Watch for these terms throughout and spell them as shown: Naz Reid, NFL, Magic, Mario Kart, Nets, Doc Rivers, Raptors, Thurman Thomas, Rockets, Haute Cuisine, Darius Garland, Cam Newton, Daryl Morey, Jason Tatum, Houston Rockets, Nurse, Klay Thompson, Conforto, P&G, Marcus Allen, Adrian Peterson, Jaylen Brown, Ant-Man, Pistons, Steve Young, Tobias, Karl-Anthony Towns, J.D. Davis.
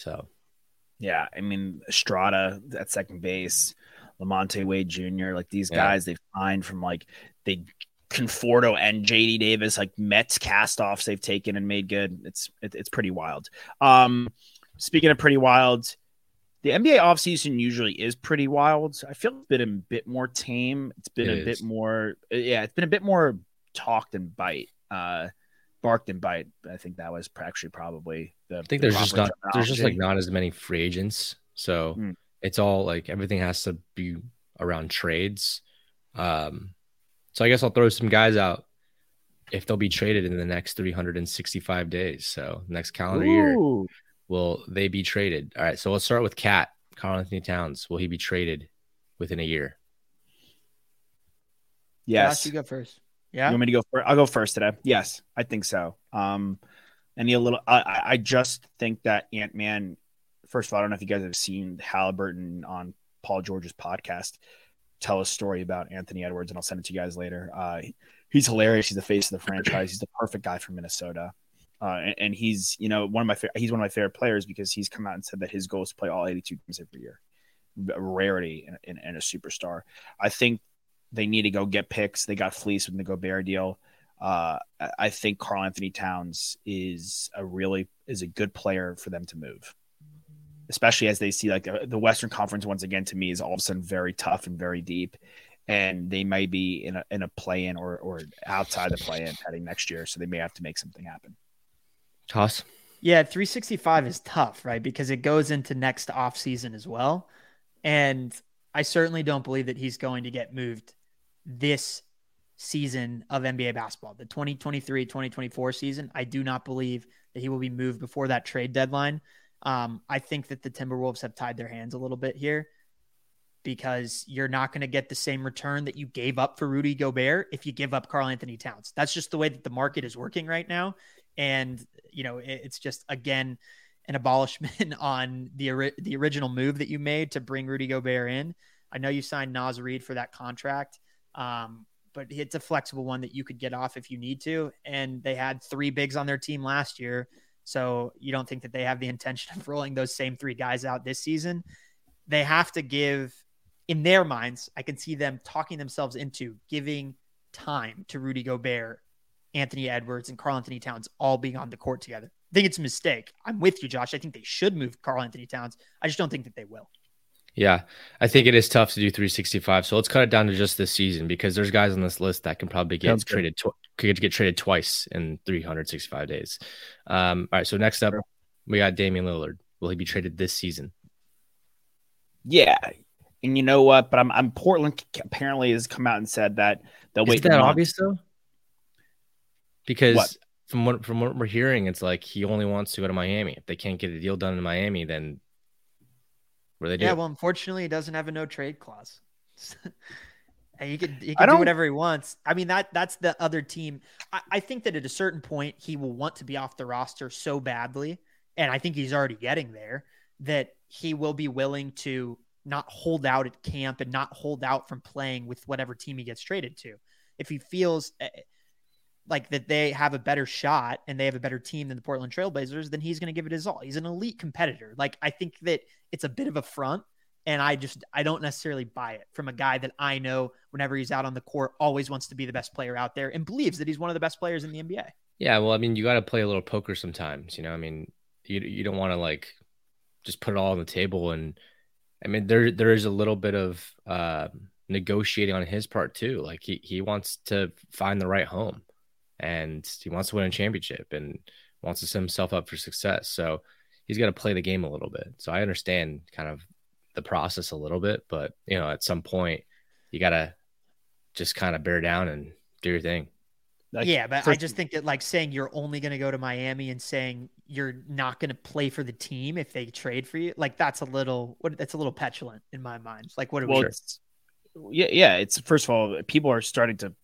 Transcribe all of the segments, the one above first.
So, yeah, I mean, Estrada at second base, Lamonte Wade Jr., like these guys they've signed from like they Conforto and J.D. Davis, like Mets castoffs they've taken and made good. It's pretty wild. Speaking of pretty wild, the NBA offseason usually is pretty wild. I feel it's been a bit more tame. It's been a bit more talked and bite. Barked and bite. I think that was actually probably the. I think there's just not as many free agents, so it's all like everything has to be around trades. So I guess I'll throw some guys out if they'll be traded in the next 365 days. So next calendar year, will they be traded? All right. So let's start with Cat, Karl-Anthony Towns. Will he be traded within a year? Yes. You go first. Yeah. You want me to go first? I'll go first today. Yes, I think so. I just think that Ant-Man, first of all, I don't know if you guys have seen Halliburton on Paul George's podcast tell a story about Anthony Edwards, and I'll send it to you guys later. He's hilarious. He's the face of the franchise. He's the perfect guy for Minnesota. And he's, you know, he's one of my favorite players because he's come out and said that his goal is to play all 82 games every year. A rarity and a superstar. I think they need to go get picks. They got fleeced with the Gobert deal. I think Karl-Anthony Towns is a good player for them to move, especially as they see like the Western Conference once again to me is all of a sudden very tough and very deep, and they may be in a play-in or outside the play-in heading next year, so they may have to make something happen. Toss. Yeah, 365 is tough, right? Because it goes into next offseason as well, and I certainly don't believe that he's going to get moved this season of NBA basketball, the 2023-2024 season. I do not believe that he will be moved before that trade deadline. I think that the Timberwolves have tied their hands a little bit here because you're not going to get the same return that you gave up for Rudy Gobert if you give up Karl-Anthony Towns. That's just the way that the market is working right now. And, you know, it's just, again, an abolishment on the original move that you made to bring Rudy Gobert in. I know you signed Naz Reid for that contract, but it's a flexible one that you could get off if you need to. And they had three bigs on their team last year. So you don't think that they have the intention of rolling those same three guys out this season. They have to give, in their minds, I can see them talking themselves into giving time to Rudy Gobert, Anthony Edwards, and Karl-Anthony Towns all being on the court together. I think it's a mistake. I'm with you, Josh. I think they should move Karl-Anthony Towns. I just don't think that they will. Yeah, I think it is tough to do 365. So let's cut it down to just this season because there's guys on this list that can probably get traded twice in 365 days. All right, so next up, we got Damian Lillard. Will he be traded this season? Yeah, and you know what? But I'm Portland apparently has come out and said that they'll wait. Is that obvious though? Because what? From what we're hearing, it's like he only wants to go to Miami. If they can't get a deal done in Miami, then what do they do? Yeah, well, unfortunately, he doesn't have a no trade clause. And he can do whatever he wants. I mean, that's the other team. I think that at a certain point, he will want to be off the roster so badly, and I think he's already getting there, that he will be willing to not hold out at camp and not hold out from playing with whatever team he gets traded to. If he feels like that they have a better shot and they have a better team than the Portland Trailblazers, then he's going to give it his all. He's an elite competitor. Like, I think that it's a bit of a front, and I don't necessarily buy it from a guy that I know whenever he's out on the court always wants to be the best player out there and believes that he's one of the best players in the NBA. Yeah. Well, I mean, you got to play a little poker sometimes, you know, I mean, you don't want to like just put it all on the table. And I mean, there is a little bit of negotiating on his part too. Like he wants to find the right home. And he wants to win a championship and wants to set himself up for success. So he's got to play the game a little bit. So I understand kind of the process a little bit, but you know, at some point you got to just kind of bear down and do your thing. Like, yeah. But I just think that like saying you're only going to go to Miami and saying you're not going to play for the team if they trade for you, like that's a little petulant in my mind. Like what? Yeah. It's first of all, people are starting to,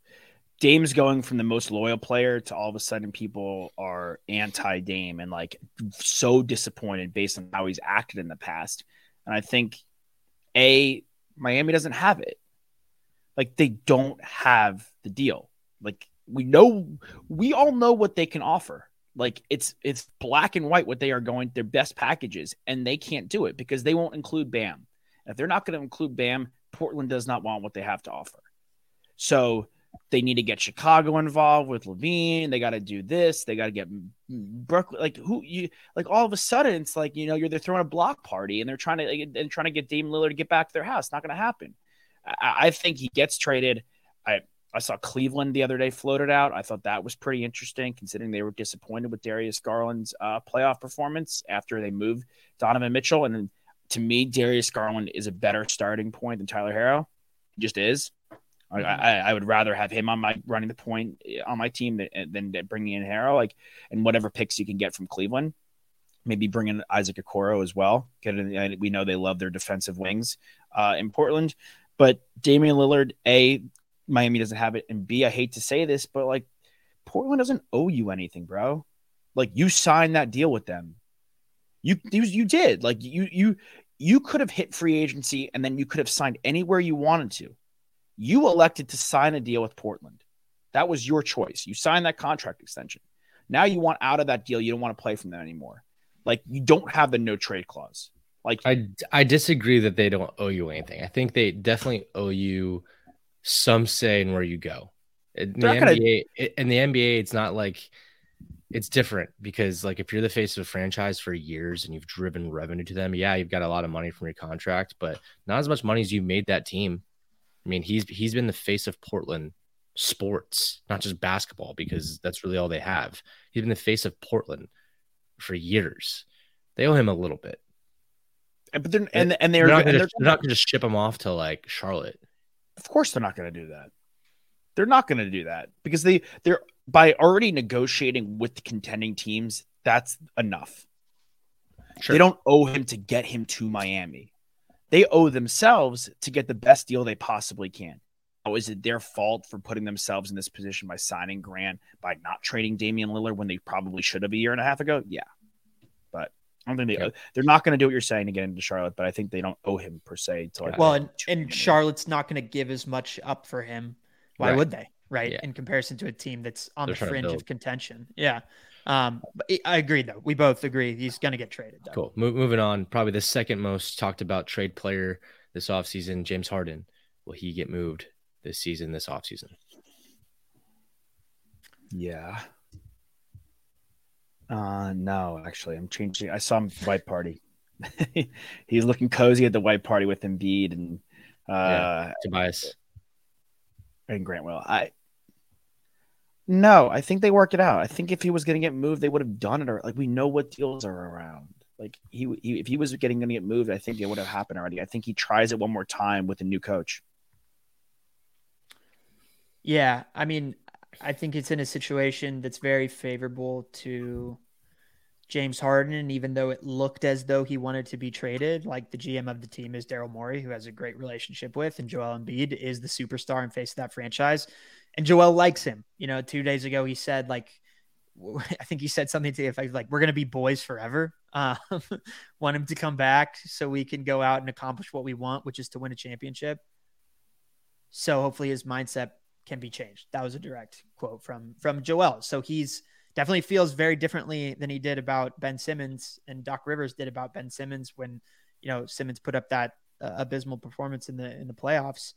Dame's going from the most loyal player to all of a sudden people are anti-Dame and like so disappointed based on how he's acted in the past. And I think Miami doesn't have it. Like they don't have the deal. Like we all know what they can offer. Like it's black and white what they are going, their best packages, and they can't do it because they won't include Bam. If they're not going to include Bam, Portland does not want what they have to offer. So they need to get Chicago involved with LaVine. They got to do this. They got to get Brooklyn. Like who you like? All of a sudden, it's like they're throwing a block party and they're trying to get Damian Lillard to get back to their house. Not going to happen. I think he gets traded. I saw Cleveland the other day floated out. I thought that was pretty interesting considering they were disappointed with Darius Garland's playoff performance after they moved Donovan Mitchell. And then, to me, Darius Garland is a better starting point than Tyler Harrow. He just is. I would rather have him on my running the point on my team than bringing in Harrow. Like, and whatever picks you can get from Cleveland, maybe bring in Isaac Okoro as well. We know they love their defensive wings in Portland, but Damian Lillard, A, Miami doesn't have it, and B, I hate to say this, but like Portland doesn't owe you anything, bro. Like you signed that deal with them. You did. Like you could have hit free agency and then you could have signed anywhere you wanted to. You elected to sign a deal with Portland. That was your choice. You signed that contract extension. Now you want out of that deal. You don't want to play from that anymore. Like you don't have the no trade clause. Like I disagree that they don't owe you anything. I think they definitely owe you some say in where you go. In the NBA, it's not like it's different because like if you're the face of a franchise for years and you've driven revenue to them, yeah, you've got a lot of money from your contract, but not as much money as you made that team. I mean, he's been the face of Portland sports, not just basketball, because that's really all they have. He's been the face of Portland for years. They owe him a little bit. But they're not going to ship him off to like Charlotte. Of course they're not going to do that. They're not going to do that because they're by already negotiating with the contending teams. That's enough. Sure. They don't owe him to get him to Miami. They owe themselves to get the best deal they possibly can. Now, is it their fault for putting themselves in this position by signing Grant, by not trading Damian Lillard when they probably should have a year and a half ago? Yeah. But I don't think they owe. They're not going to do what you're saying to get into Charlotte, but I think they don't owe him per se. And Charlotte's not going to give as much up for him. Why would they? Right. Yeah. In comparison to a team that's on the fringe of contention. Yeah. I agree though. We both agree. He's going to get traded though. Cool. Moving on. Probably the second most talked about trade player this offseason, James Harden. Will he get moved this offseason? Yeah. No, actually I'm changing. I saw him at the white party. He's looking cozy at the white party with Embiid and Tobias. And Grant will. I think they work it out. I think if he was going to get moved, they would have done it. Or like we know what deals are around. Like he if he was going to get moved, I think it would have happened already. I think he tries it one more time with a new coach. Yeah, I mean, I think it's in a situation that's very favorable to James Harden. And even though it looked as though he wanted to be traded, like the GM of the team is Daryl Morey, who has a great relationship with, and Joel Embiid is the superstar and face of that franchise. And Joel likes him. 2 days ago, he said, like, I think he said something to the effect, like, we're going to be boys forever. Want him to come back so we can go out and accomplish what we want, which is to win a championship. So hopefully his mindset can be changed. That was a direct quote from Joel. So he's definitely feels very differently than he did about Ben Simmons and Doc Rivers did about Ben Simmons when, Simmons put up that abysmal performance in the playoffs.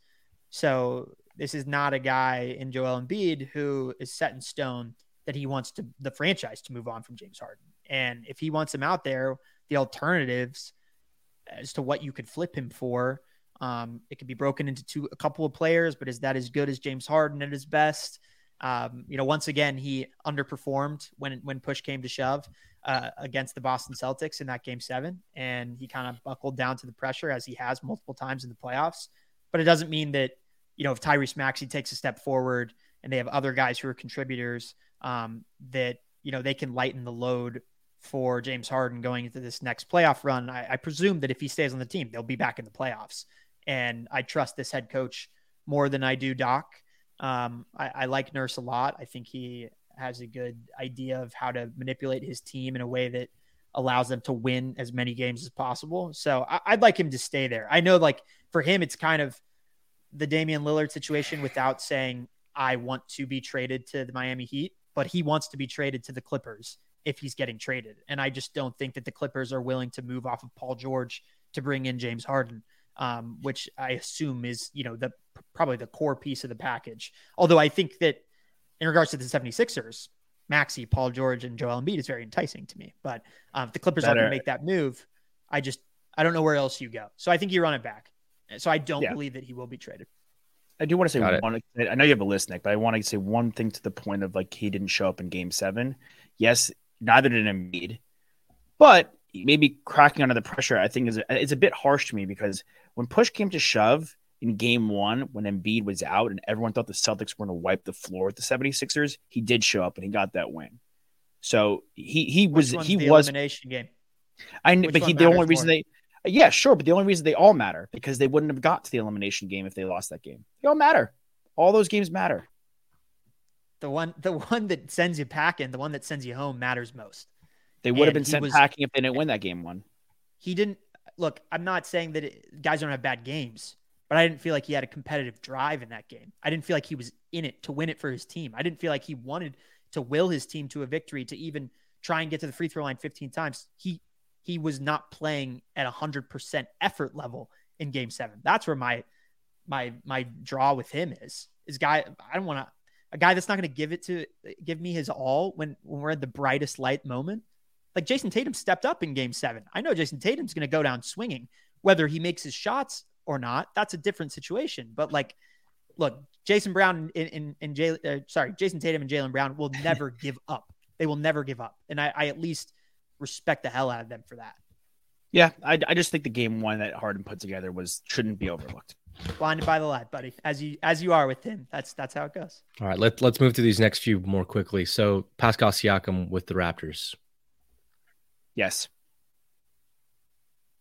So this is not a guy in Joel Embiid who is set in stone that he wants the franchise to move on from James Harden. And if he wants him out there, the alternatives as to what you could flip him for, it could be broken into a couple of players, but is that as good as James Harden at his best? Once again, he underperformed when push came to shove against the Boston Celtics in that Game 7. And he kind of buckled down to the pressure as he has multiple times in the playoffs. But it doesn't mean that, if Tyrese Maxey takes a step forward and they have other guys who are contributors that they can lighten the load for James Harden going into this next playoff run. I presume that if he stays on the team, they'll be back in the playoffs. And I trust this head coach more than I do Doc. I like Nurse a lot. I think he has a good idea of how to manipulate his team in a way that allows them to win as many games as possible. So I'd like him to stay there. I know, like, for him, it's kind of the Damian Lillard situation without saying, I want to be traded to the Miami Heat, but he wants to be traded to the Clippers. if he's getting traded. And I just don't think that the Clippers are willing to move off of Paul George to bring in James Harden, which I assume is, you know, the probably the core piece of the package. Although I think that in regards to the 76ers, Maxey, Paul George, and Joel Embiid is very enticing to me. But if the Clippers are going to make that move, I don't know where else you go. So I think you run it back. So I don't believe that he will be traded. I do want to say one. I know you have a list, Nick, but I want to say one thing to the point of like he didn't show up in Game 7. Yes, neither did Embiid, but maybe cracking under the pressure, I think it's a bit harsh to me because when push came to shove in Game 1, when Embiid was out and everyone thought the Celtics were going to wipe the floor with the 76ers, he did show up and he got that win. So he was elimination game. I know, but the only reason they. Yeah, sure. But the only reason they all matter because they wouldn't have got to the elimination game if they lost that game. They all matter. All those games matter. The one that sends you packing, the one that sends you home matters most. They would have been sent packing if they didn't win that game one. He didn't look. I'm not saying that guys don't have bad games, but I didn't feel like he had a competitive drive in that game. I didn't feel like he was in it to win it for his team. I didn't feel like he wanted to will his team to a victory to even try and get to the free throw line 15 times. He was not playing at 100% effort level in Game 7. That's where my draw with him is guy. I don't want a guy that's not going to give me his all when we're at the brightest light moment. Like Jason Tatum stepped up in Game 7. I know Jason Tatum's going to go down swinging, whether he makes his shots or not. That's a different situation. But like, look, Jason Tatum and Jaylen Brown will never give up. They will never give up. And I at least respect the hell out of them for that. Yeah, I just think the Game 1 that Harden put together shouldn't be overlooked. Blinded by the light, buddy. As you are with him, that's how it goes. All right, let's move to these next few more quickly. So Pascal Siakam with the Raptors. Yes.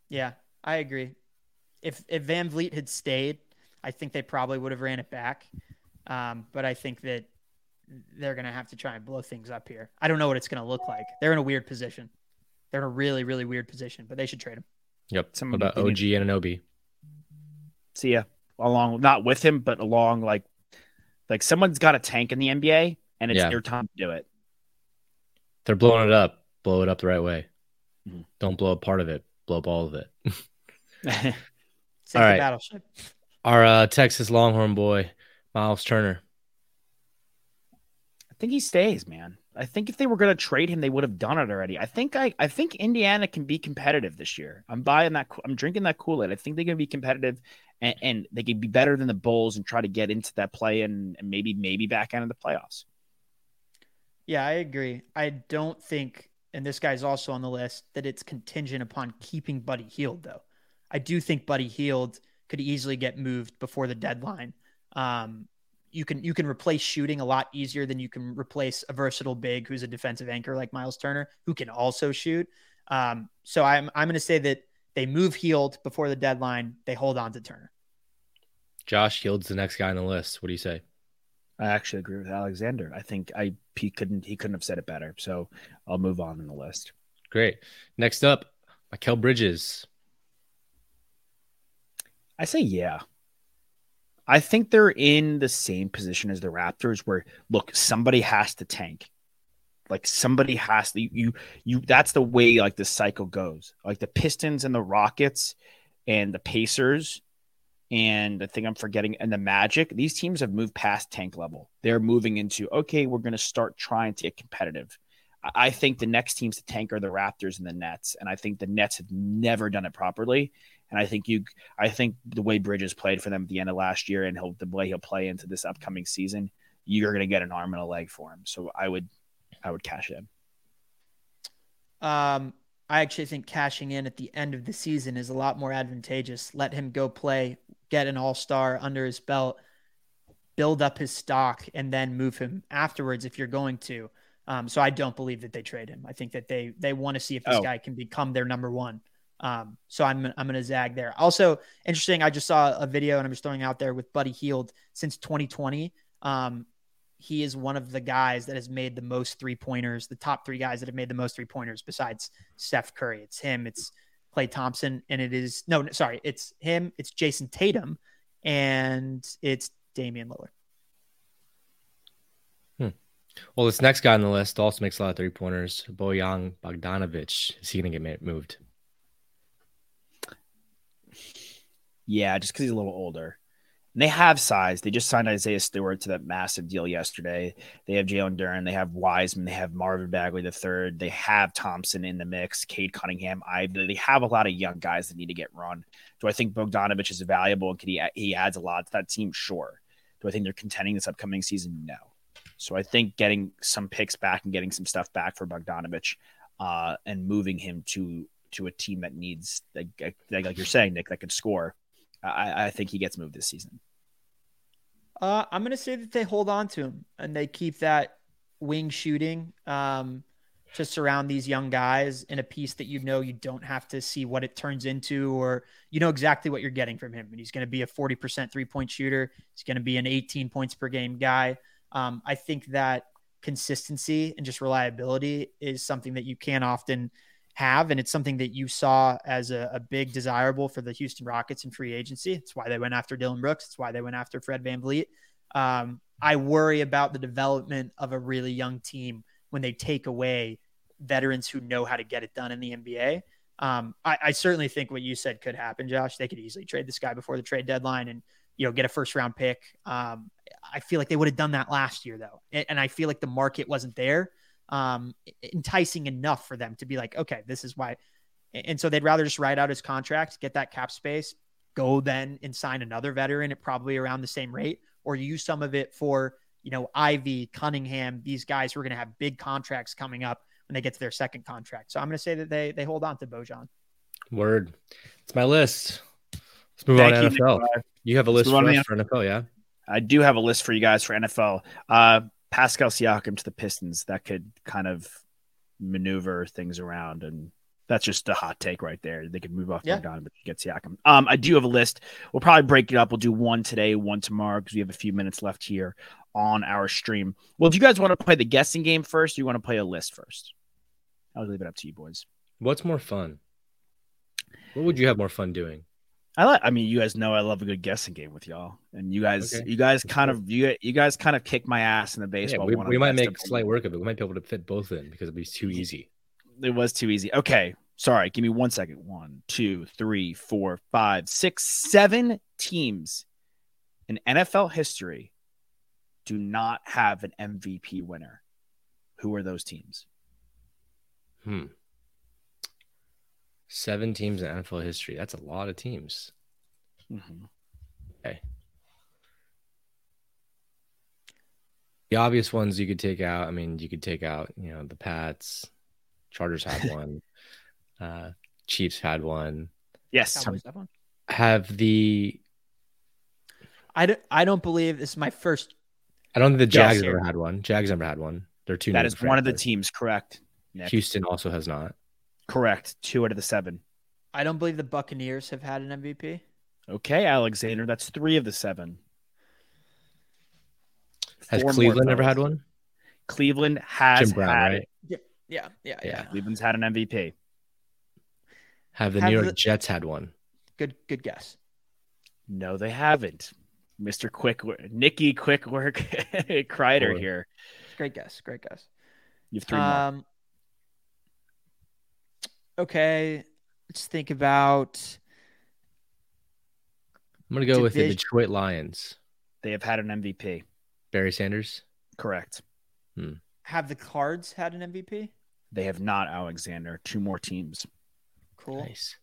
Yeah, I agree. If Van Vliet had stayed, I think they probably would have ran it back. But I think that they're going to have to try and blow things up here. I don't know what it's going to look like. They're in a weird position. They're in a really, really weird position, but they should trade him. Yep. What about OG and an OB? See ya. Along, not with him, but along like someone's got a tank in the NBA and it's their time to do it. They're blowing it up. Blow it up the right way. Mm-hmm. Don't blow up part of it. Blow up all of it. All right. Battleship. Our Texas Longhorn boy, Miles Turner. I think he stays, man. I think if they were going to trade him, they would have done it already. I think Indiana can be competitive this year. I'm drinking that Kool-Aid. I think they're going to be competitive and they could be better than the Bulls and try to get into that play and maybe back out of the playoffs. Yeah, I agree. I don't think, and this guy's also on the list, that it's contingent upon keeping Buddy Hield, though. I do think Buddy Hield could easily get moved before the deadline. You can replace shooting a lot easier than you can replace a versatile big who's a defensive anchor like Miles Turner, who can also shoot. So I'm going to say that they move Hield before the deadline. They hold on to Turner. Josh, Hield's the next guy on the list. What do you say? I actually agree with Alexander. I think he couldn't have said it better. So I'll move on in the list. Great. Next up, Mikal Bridges. I say yeah. I think they're in the same position as the Raptors where, look, somebody has to tank. Like somebody has to, that's the way like the cycle goes. Like the Pistons and the Rockets and the Pacers and I think I'm forgetting, and the Magic, these teams have moved past tank level. They're moving into, okay, we're going to start trying to get competitive. I think the next teams to tank are the Raptors and the Nets. And I think the Nets have never done it properly. And I think the way Bridges played for them at the end of last year and the way he'll play into this upcoming season, you're going to get an arm and a leg for him. So I would cash in. I actually think cashing in at the end of the season is a lot more advantageous. Let him go play, get an all-star under his belt, build up his stock, and then move him afterwards if you're going to. So I don't believe that they trade him. I think that they want to see if this guy can become their number one. So I'm going to zag there. Also interesting. I just saw a video and I'm just throwing out there with Buddy Hield since 2020. He is one of the guys that has made the most 3-pointers, the top 3 guys that have made the most 3-pointers besides Steph Curry. It's him, it's Klay Thompson. And it's him. It's Jason Tatum and it's Damian Lillard. Well, this next guy on the list also makes a lot of three-pointers, Bojan Bogdanovic. Is he going to get moved? Yeah, just because he's a little older. And they have size. They just signed Isaiah Stewart to that massive deal yesterday. They have Jalen Duren. They have Wiseman. They have Marvin Bagley III. They have Thompson in the mix, Cade Cunningham. They have a lot of young guys that need to get run. Do I think Bogdanovic is valuable? Can he adds a lot to that team? Sure. Do I think they're contending this upcoming season? No. So I think getting some picks back and getting some stuff back for Bogdanovic and moving him to a team that needs, like you're saying, Nick, that could score, I think he gets moved this season. I'm going to say that they hold on to him and they keep that wing shooting to surround these young guys in a piece that you don't have to see what it turns into, or you know exactly what you're getting from him. And he's going to be a 40% three-point shooter. He's going to be an 18 points per game guy. I think that consistency and just reliability is something that you can't often have. And it's something that you saw as a big desirable for the Houston Rockets in free agency. It's why they went after Dillon Brooks. It's why they went after Fred VanVleet. I worry about the development of a really young team when they take away veterans who know how to get it done in the NBA. I certainly think what you said could happen, Josh. They could easily trade this guy before the trade deadline and, get a first round pick. I feel like they would have done that last year though. And I feel like the market wasn't there enticing enough for them to be like, okay, this is why. And so they'd rather just ride out his contract, get that cap space, go then and sign another veteran at probably around the same rate, or use some of it for, Ivy, Cunningham, these guys who are going to have big contracts coming up when they get to their second contract. So I'm going to say that they hold on to Bojan. Word. It's my list. Let's move on to NFL. You have a list for us for NFL, yeah? I do have a list for you guys for NFL. Pascal Siakam to the Pistons. That could kind of maneuver things around, and that's just a hot take right there. They could move off Bogdan, but get Siakam. I do have a list. We'll probably break it up. We'll do one today, one tomorrow, because we have a few minutes left here on our stream. Well, do you guys want to play the guessing game first, or you want to play a list first? I'll leave it up to you boys. What's more fun? What would you have more fun doing? You guys know I love a good guessing game with y'all, and you guys kind of kick my ass in the baseball. Yeah, we might make slight work of it. We might be able to fit both in because it'd be too easy. It was too easy. Okay, sorry. Give me 1 second. 7 teams in NFL history do not have an MVP winner. Who are those teams? 7 teams in NFL history. That's a lot of teams. Mm-hmm. Okay. The obvious ones you could take out. You could take out, the Pats. Chargers had one. Chiefs had one. Yes. Cowboys had one. I don't believe this is my first. I don't think the Jags ever had one. Jags never had one. They're two. That is one of the teams, correct? Nick. Houston also has not. Correct. 2 out of the 7. I don't believe the Buccaneers have had an MVP. Okay, Alexander, that's 3 of the 7. Has Cleveland ever had one? Cleveland has had it. Yeah. Cleveland's had an MVP. Have the New York Jets had one? Good guess. No, they haven't. Mr. Quick Work, Kreider here. Great guess. You have 3 more. Okay, let's think about. I'm going to go with the Detroit Lions. They have had an MVP. Barry Sanders? Correct. Have the Cards had an MVP? They have not, Alexander. 2 more teams. Cool. Nice.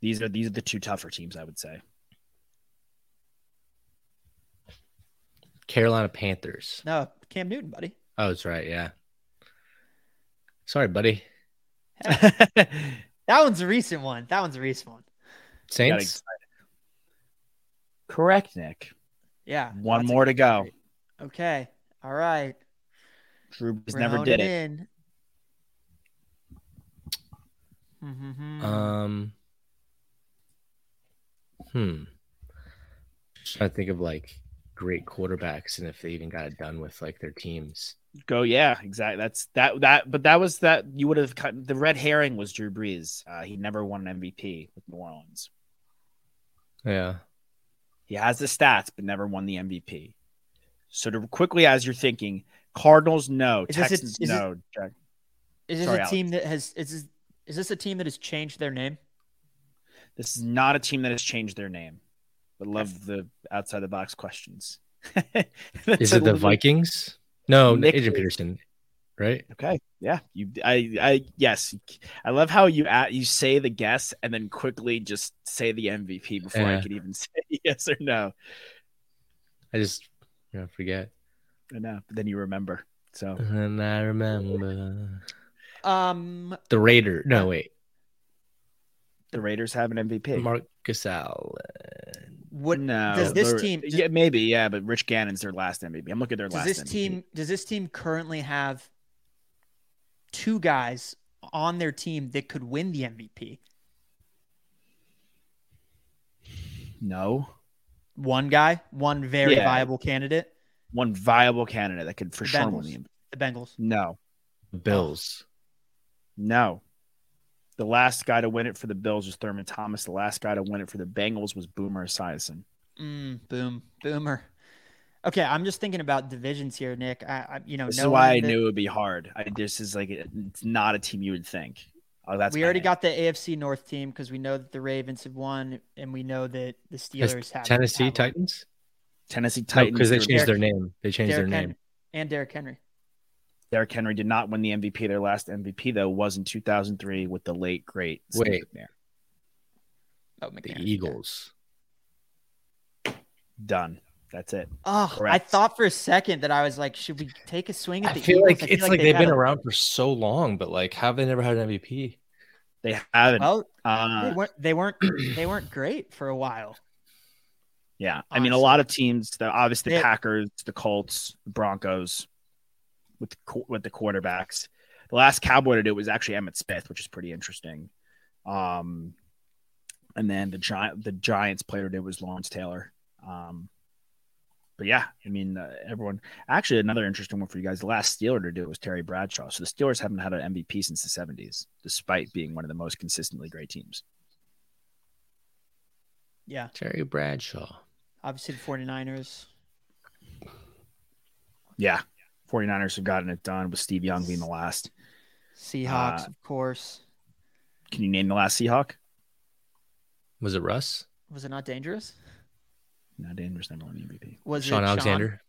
These are the 2 tougher teams, I would say. Carolina Panthers. No, Cam Newton, buddy. Oh, that's right, yeah. Sorry, buddy. That one's a recent one. Saints? Correct, Nick. Yeah. One more to go. Okay. All right. Drew Brees never did it. I think of great quarterbacks and if they even got it done with their teams. Yeah, exactly. That's that. But that was that. You would have cut the red herring was Drew Brees. He never won an MVP with New Orleans. Yeah, he has the stats, but never won the MVP. So to quickly, as you're thinking, Cardinals, no. Texans, no. Is this a team that has changed their name? This is not a team that has changed their name. But love the outside the box questions. Is it the Vikings? No, Adrian Peterson. Right. Okay. Yeah. Yes. I love how you say the guess and then quickly just say the MVP before I could even say yes or no. I just forget. I know. But then you remember. So. And I remember. The Raiders. No, wait. The Raiders have an MVP. Marcus Allen. But Rich Gannon's their last MVP. I'm looking at their last. Does this team currently have two guys on their team that could win the MVP? No. One guy, one very viable candidate. One viable candidate that could for sure win the MVP. The Bengals. No. The Bills. No. The last guy to win it for the Bills was Thurman Thomas. The last guy to win it for the Bengals was Boomer Esiason. Boomer. Okay, I'm just thinking about divisions here, Nick. I knew it would be hard. It's not a team you would think. Oh, we already got the AFC North team because we know that the Ravens have won, and we know that the Steelers have. Tennessee Titans. Because they changed their name. And Derrick Henry. Derrick Henry did not win the MVP. Their last MVP, though, was in 2003 with the late, great McNair. Oh, McNair. The Eagles. Done. That's it. Oh, correct. I thought for a second that I was like, should we take a swing at the Eagles? I feel like they've been around for so long, but have they never had an MVP? They haven't. Well, they weren't great for a while. Yeah. Honestly. I mean, a lot of teams, obviously the Packers, the Colts, the Broncos, with the quarterbacks. The last Cowboy to do it was actually Emmitt Smith, which is pretty interesting. And then the Giants player did was Lawrence Taylor. But yeah, I mean, everyone. Actually, another interesting one for you guys. The last Steeler to do it was Terry Bradshaw. So the Steelers haven't had an MVP since the 70s, despite being one of the most consistently great teams. Yeah. Terry Bradshaw. Obviously, the 49ers. Yeah. 49ers have gotten it done with Steve Young being the last. Seahawks, of course. Can you name the last Seahawk? Was it Russ? Was it not Dangerous? Not Dangerous, number one MVP. Was Sean Alexander?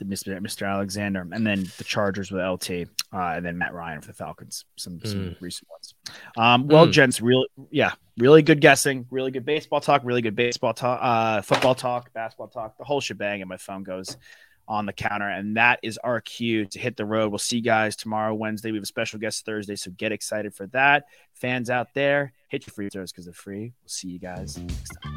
Mr. Alexander. And then the Chargers with LT. And then Matt Ryan for the Falcons. Some recent ones. Gents, really good guessing. Really good baseball talk. Really good baseball talk. Football talk. Basketball talk. The whole shebang. And my phone goes on the counter, and that is our cue to hit the road. We'll see you guys tomorrow, Wednesday. We have a special guest Thursday, so get excited for that. Fans out there, hit your free throws because they're free. We'll see you guys next time.